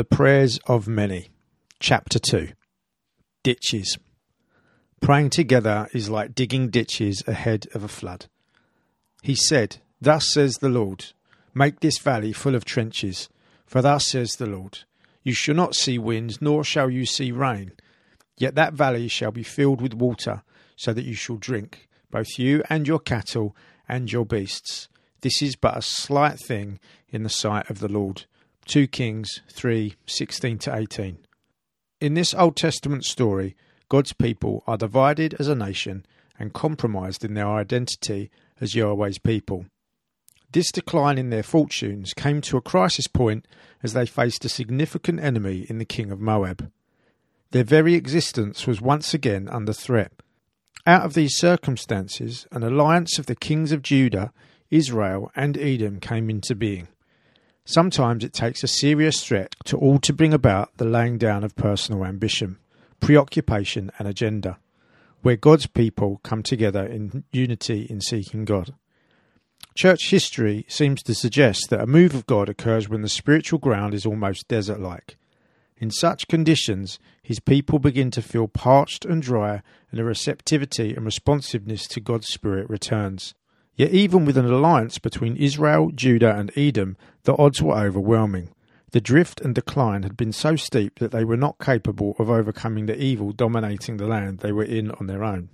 The Prayers of Many, Chapter 2. Ditches. Praying together is like digging ditches ahead of a flood. He said, "Thus says the Lord, make this valley full of trenches, for thus says the Lord, you shall not see wind, nor shall you see rain. Yet that valley shall be filled with water, so that you shall drink, both you and your cattle and your beasts. This is but a slight thing in the sight of the Lord." 2 Kings 3:16-18. In this Old Testament story, God's people are divided as a nation and compromised in their identity as Yahweh's people. This decline in their fortunes came to a crisis point as they faced a significant enemy in the king of Moab. Their very existence was once again under threat. Out of these circumstances, an alliance of the kings of Judah, Israel, and Edom came into being. Sometimes it takes a serious threat to all to bring about the laying down of personal ambition, preoccupation, and agenda, where God's people come together in unity in seeking God. Church history seems to suggest that a move of God occurs when the spiritual ground is almost desert-like. In such conditions, his people begin to feel parched and dry, and a receptivity and responsiveness to God's Spirit returns. Yet even with an alliance between Israel, Judah, and Edom, the odds were overwhelming. The drift and decline had been so steep that they were not capable of overcoming the evil dominating the land they were in on their own.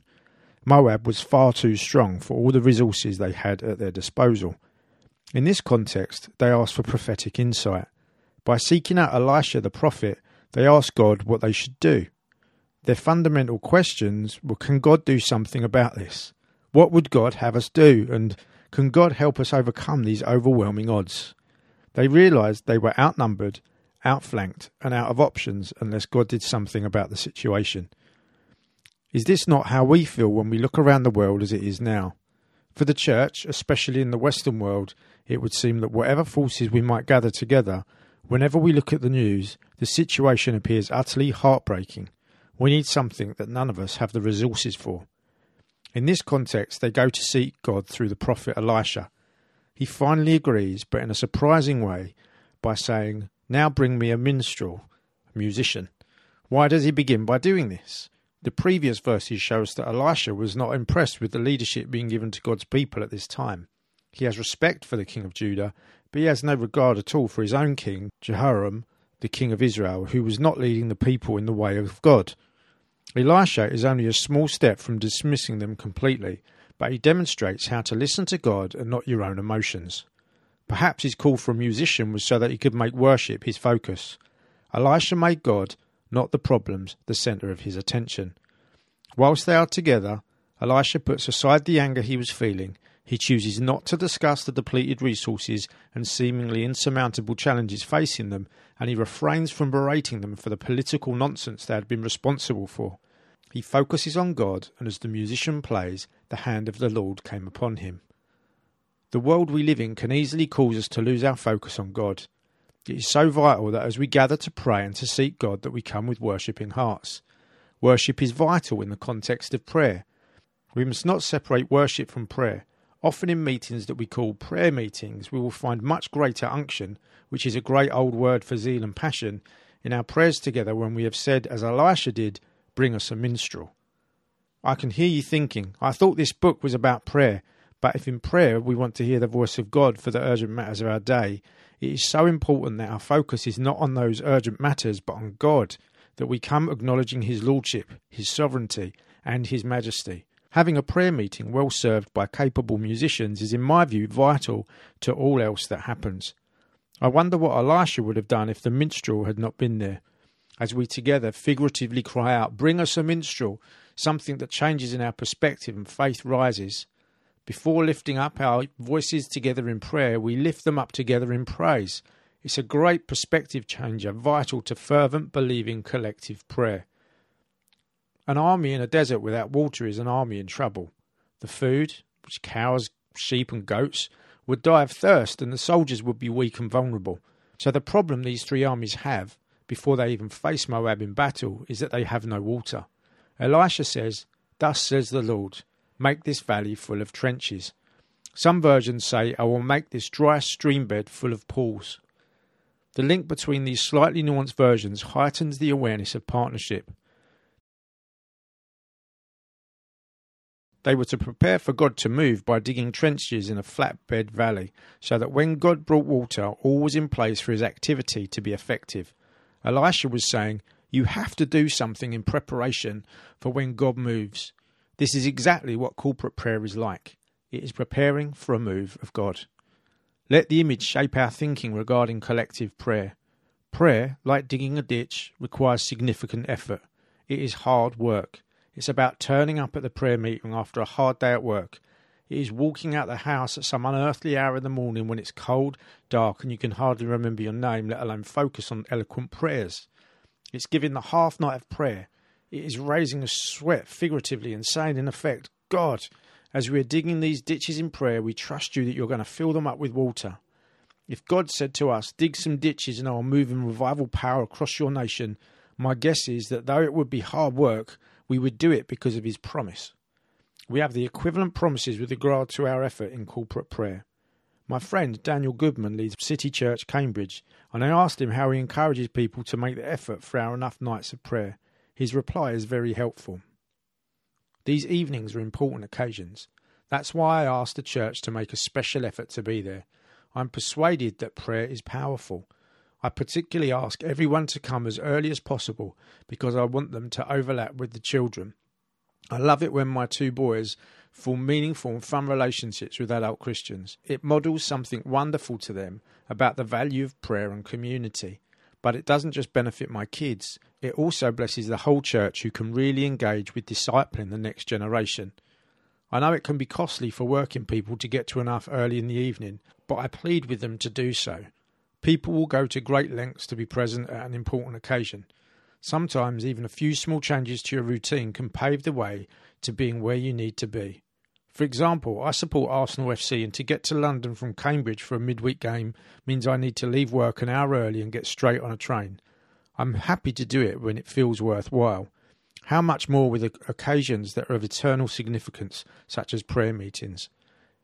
Moab was far too strong for all the resources they had at their disposal. In this context, they asked for prophetic insight. By seeking out Elisha the prophet, they asked God what they should do. Their fundamental questions were, can God do something about this? What would God have us do? And can God help us overcome these overwhelming odds? They realized they were outnumbered, outflanked, and out of options unless God did something about the situation. Is this not how we feel when we look around the world as it is now? For the church, especially in the Western world, it would seem that whatever forces we might gather together, whenever we look at the news, the situation appears utterly heartbreaking. We need something that none of us have the resources for. In this context, they go to seek God through the prophet Elisha. He finally agrees, but in a surprising way, by saying, "Now bring me a minstrel, a musician." Why does he begin by doing this? The previous verses show us that Elisha was not impressed with the leadership being given to God's people at this time. He has respect for the king of Judah, but he has no regard at all for his own king, Jehoram, the king of Israel, who was not leading the people in the way of God. Elisha is only a small step from dismissing them completely, but he demonstrates how to listen to God and not your own emotions. Perhaps his call for a musician was so that he could make worship his focus. Elisha made God, not the problems, the centre of his attention. Whilst they are together, Elisha puts aside the anger he was feeling. He chooses not to discuss the depleted resources and seemingly insurmountable challenges facing them, and he refrains from berating them for the political nonsense they had been responsible for. He focuses on God, and as the musician plays, the hand of the Lord came upon him. The world we live in can easily cause us to lose our focus on God. It is so vital that as we gather to pray and to seek God that we come with worshipping hearts. Worship is vital in the context of prayer. We must not separate worship from prayer. Often in meetings that we call prayer meetings, we will find much greater unction, which is a great old word for zeal and passion, in our prayers together when we have said, as Elisha did, "Bring us a minstrel." I can hear you thinking, "I thought this book was about prayer," but if in prayer we want to hear the voice of God for the urgent matters of our day, it is so important that our focus is not on those urgent matters but on God, that we come acknowledging His Lordship, His sovereignty, and His majesty. Having a prayer meeting well served by capable musicians is, in my view, vital to all else that happens. I wonder what Elisha would have done if the minstrel had not been there. As we together figuratively cry out, "Bring us a minstrel," something that changes in our perspective and faith rises. Before lifting up our voices together in prayer, we lift them up together in praise. It's a great perspective changer, vital to fervent, believing collective prayer. An army in a desert without water is an army in trouble. The food, which cows, sheep and goats, would die of thirst, and the soldiers would be weak and vulnerable. So the problem these three armies have, before they even face Moab in battle, is that they have no water. Elisha says, "Thus says the Lord, make this valley full of trenches." Some versions say, "I will make this dry stream bed full of pools." The link between these slightly nuanced versions heightens the awareness of partnership. They were to prepare for God to move by digging trenches in a flatbed valley, so that when God brought water, all was in place for his activity to be effective. Elisha was saying, you have to do something in preparation for when God moves. This is exactly what corporate prayer is like. It is preparing for a move of God. Let the image shape our thinking regarding collective prayer. Prayer, like digging a ditch, requires significant effort. It is hard work. It's about turning up at the prayer meeting after a hard day at work. It is walking out the house at some unearthly hour in the morning when it's cold, dark, and you can hardly remember your name, let alone focus on eloquent prayers. It's giving the half night of prayer. It is raising a sweat, figuratively, and saying, in effect, God, as we are digging these ditches in prayer, we trust you that you're going to fill them up with water. If God said to us, dig some ditches and I will move in revival power across your nation, my guess is that though it would be hard work, we would do it because of his promise. We have the equivalent promises with regard to our effort in corporate prayer. My friend Daniel Goodman leads City Church Cambridge, and I asked him how he encourages people to make the effort for our enough nights of prayer. His reply is very helpful. These evenings are important occasions. That's why I asked the church to make a special effort to be there. I'm persuaded that prayer is powerful. I particularly ask everyone to come as early as possible because I want them to overlap with the children. I love it when my two boys form meaningful and fun relationships with adult Christians. It models something wonderful to them about the value of prayer and community. But it doesn't just benefit my kids, it also blesses the whole church who can really engage with discipling the next generation. I know it can be costly for working people to get to enough early in the evening, but I plead with them to do so. People will go to great lengths to be present at an important occasion. Sometimes even a few small changes to your routine can pave the way to being where you need to be. For example, I support Arsenal FC, and to get to London from Cambridge for a midweek game means I need to leave work an hour early and get straight on a train. I'm happy to do it when it feels worthwhile. How much more with occasions that are of eternal significance, such as prayer meetings?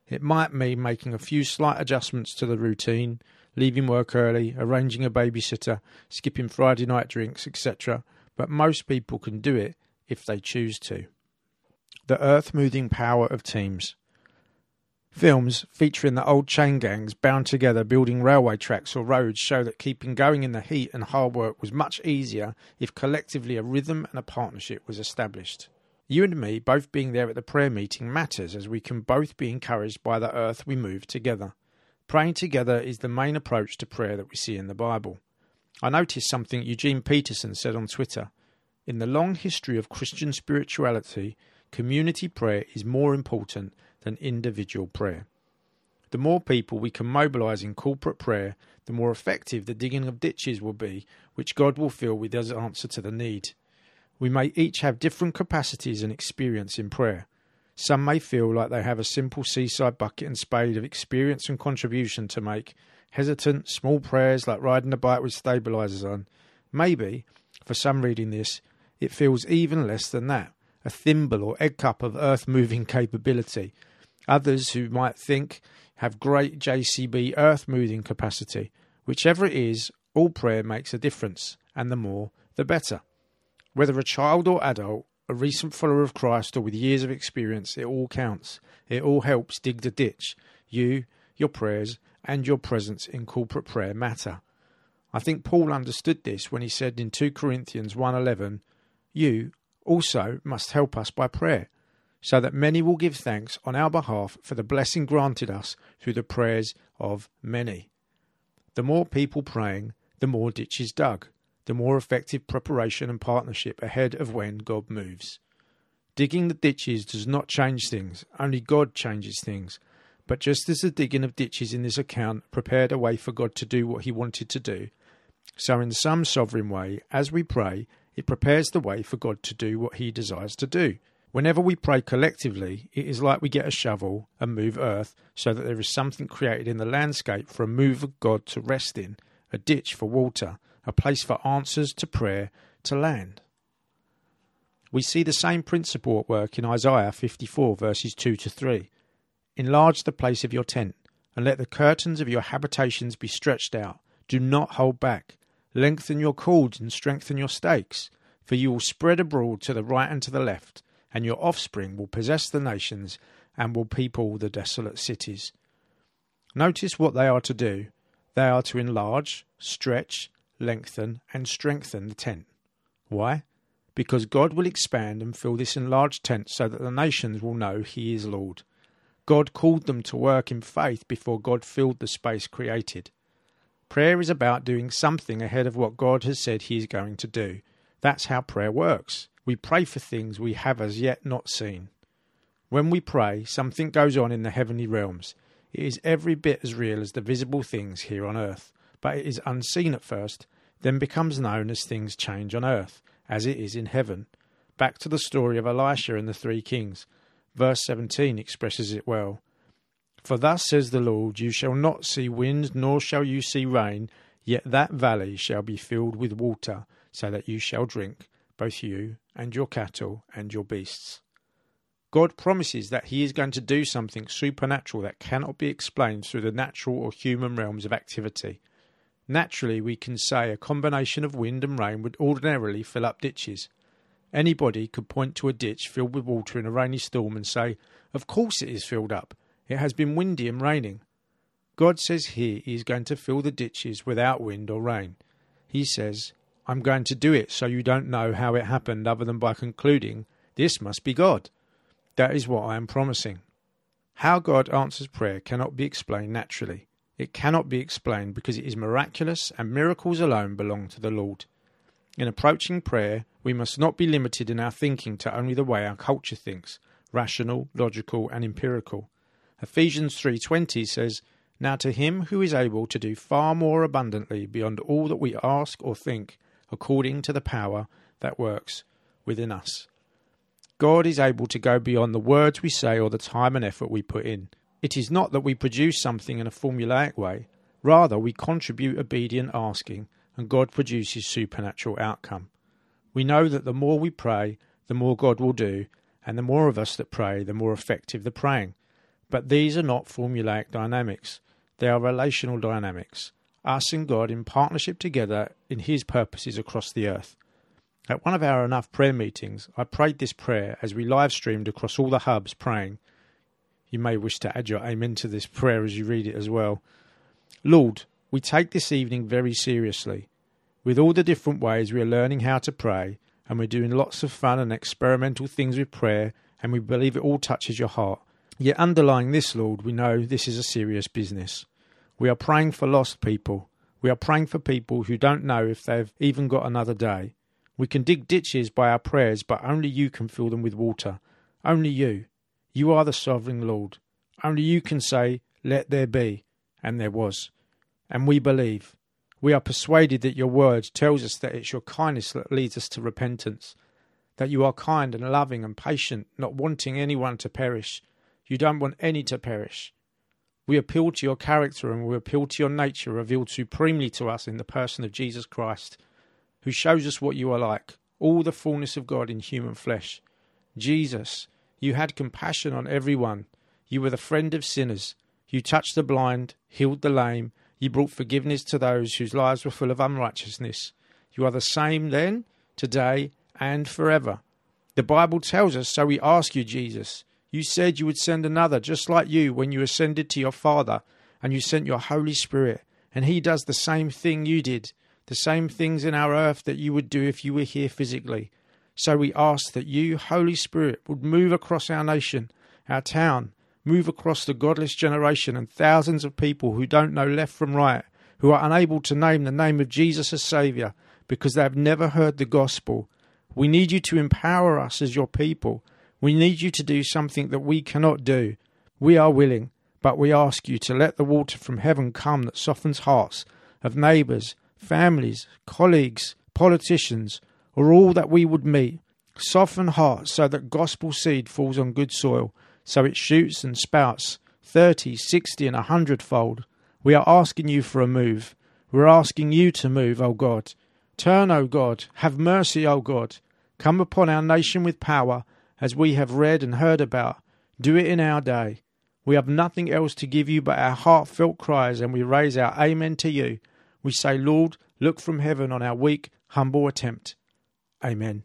It might mean making a few slight adjustments to the routine, leaving work early, arranging a babysitter, skipping Friday night drinks, etc. But most people can do it if they choose to. The earth-moving power of teams. Films featuring the old chain gangs bound together building railway tracks or roads show that keeping going in the heat and hard work was much easier if collectively a rhythm and a partnership was established. You and me both being there at the prayer meeting matters, as we can both be encouraged by the earth we move together. Praying together is the main approach to prayer that we see in the Bible. I noticed something Eugene Peterson said on Twitter. In the long history of Christian spirituality, community prayer is more important than individual prayer. The more people we can mobilise in corporate prayer, the more effective the digging of ditches will be, which God will fill with his answer to the need. We may each have different capacities and experience in prayer. Some may feel like they have a simple seaside bucket and spade of experience and contribution to make, hesitant, small prayers like riding a bike with stabilisers on. Maybe, for some reading this, it feels even less than that, a thimble or egg cup of earth-moving capability. Others who might think have great JCB earth-moving capacity. Whichever it is, all prayer makes a difference, and the more, the better. Whether a child or adult, a recent follower of Christ, or with years of experience, it all counts. It all helps dig the ditch. You, your prayers, and your presence in corporate prayer matter. I think Paul understood this when he said in 2 Corinthians 1:11, you also must help us by prayer, so that many will give thanks on our behalf for the blessing granted us through the prayers of many. The more people praying, the more ditches dug, the more effective preparation and partnership ahead of when God moves. Digging the ditches does not change things, only God changes things. But just as the digging of ditches in this account prepared a way for God to do what he wanted to do, so in some sovereign way, as we pray, it prepares the way for God to do what he desires to do. Whenever we pray collectively, it is like we get a shovel and move earth so that there is something created in the landscape for a move of God to rest in, a ditch for water, a place for answers to prayer to land. We see the same principle at work in Isaiah 54 verses 2 to 3. Enlarge the place of your tent, and let the curtains of your habitations be stretched out. Do not hold back. Lengthen your cords and strengthen your stakes, for you will spread abroad to the right and to the left, and your offspring will possess the nations and will people the desolate cities. Notice what they are to do. They are to enlarge, stretch, lengthen, and strengthen the tent. Why? Because God will expand and fill this enlarged tent so that the nations will know He is Lord. God called them to work in faith before God filled the space created. Prayer is about doing something ahead of what God has said He is going to do. That's how prayer works. We pray for things we have as yet not seen. When we pray, something goes on in the heavenly realms. It is every bit as real as the visible things here on earth, but it is unseen at first, then becomes known as things change on earth, as it is in heaven. Back to the story of Elisha and the 3 Kings. Verse 17 expresses it well. For thus says the Lord, you shall not see wind, nor shall you see rain, yet that valley shall be filled with water, so that you shall drink, both you and your cattle and your beasts. God promises that He is going to do something supernatural that cannot be explained through the natural or human realms of activity. Naturally, we can say a combination of wind and rain would ordinarily fill up ditches. Anybody could point to a ditch filled with water in a rainy storm and say, of course it is filled up. It has been windy and raining. God says here He is going to fill the ditches without wind or rain. He says, I'm going to do it so you don't know how it happened other than by concluding, this must be God. That is what I am promising. How God answers prayer cannot be explained naturally. It cannot be explained because it is miraculous and miracles alone belong to the Lord. In approaching prayer, we must not be limited in our thinking to only the way our culture thinks, rational, logical and empirical. Ephesians 3:20 says, Now to Him who is able to do far more abundantly beyond all that we ask or think, according to the power that works within us. God is able to go beyond the words we say or the time and effort we put in. It is not that we produce something in a formulaic way. Rather, we contribute obedient asking, and God produces supernatural outcome. We know that the more we pray, the more God will do, and the more of us that pray, the more effective the praying. But these are not formulaic dynamics. They are relational dynamics. Us and God in partnership together in His purposes across the earth. At one of our Enough prayer meetings, I prayed this prayer as we live streamed across all the hubs praying. You may wish to add your amen to this prayer as you read it as well. Lord, we take this evening very seriously. With all the different ways we are learning how to pray, and we're doing lots of fun and experimental things with prayer, and we believe it all touches your heart. Yet underlying this, Lord, we know this is a serious business. We are praying for lost people. We are praying for people who don't know if they've even got another day. We can dig ditches by our prayers, but only You can fill them with water. Only You. You are the sovereign Lord. Only You can say, let there be, and there was. And we believe. We are persuaded that Your word tells us that it's Your kindness that leads us to repentance, that You are kind and loving and patient, not wanting anyone to perish. You don't want any to perish. We appeal to Your character and we appeal to Your nature revealed supremely to us in the person of Jesus Christ, who shows us what You are like, all the fullness of God in human flesh. Jesus, You had compassion on everyone. You were the friend of sinners. You touched the blind, healed the lame. You brought forgiveness to those whose lives were full of unrighteousness. You are the same then, today, and forever. The Bible tells us, so we ask You, Jesus. You said You would send another, just like You, when You ascended to Your Father, and You sent Your Holy Spirit, and He does the same thing You did. The same things in our earth that You would do if You were here physically. So we ask that You, Holy Spirit, would move across our nation, our town, move across the godless generation and thousands of people who don't know left from right, who are unable to name the name of Jesus as Saviour because they have never heard the gospel. We need You to empower us as Your people. We need You to do something that we cannot do. We are willing, but we ask You to let the water from heaven come that softens hearts of neighbours, families, colleagues, politicians, or all that we would meet. Soften hearts so that gospel seed falls on good soil, so it shoots and spouts 30, 60 and 100-fold. We are asking You for a move. We're asking You to move, O God. Turn, O God. Have mercy, O God. Come upon our nation with power, as we have read and heard about. Do it in our day. We have nothing else to give You but our heartfelt cries, and we raise our amen to You. We say, Lord, look from heaven on our weak, humble attempt. Amen.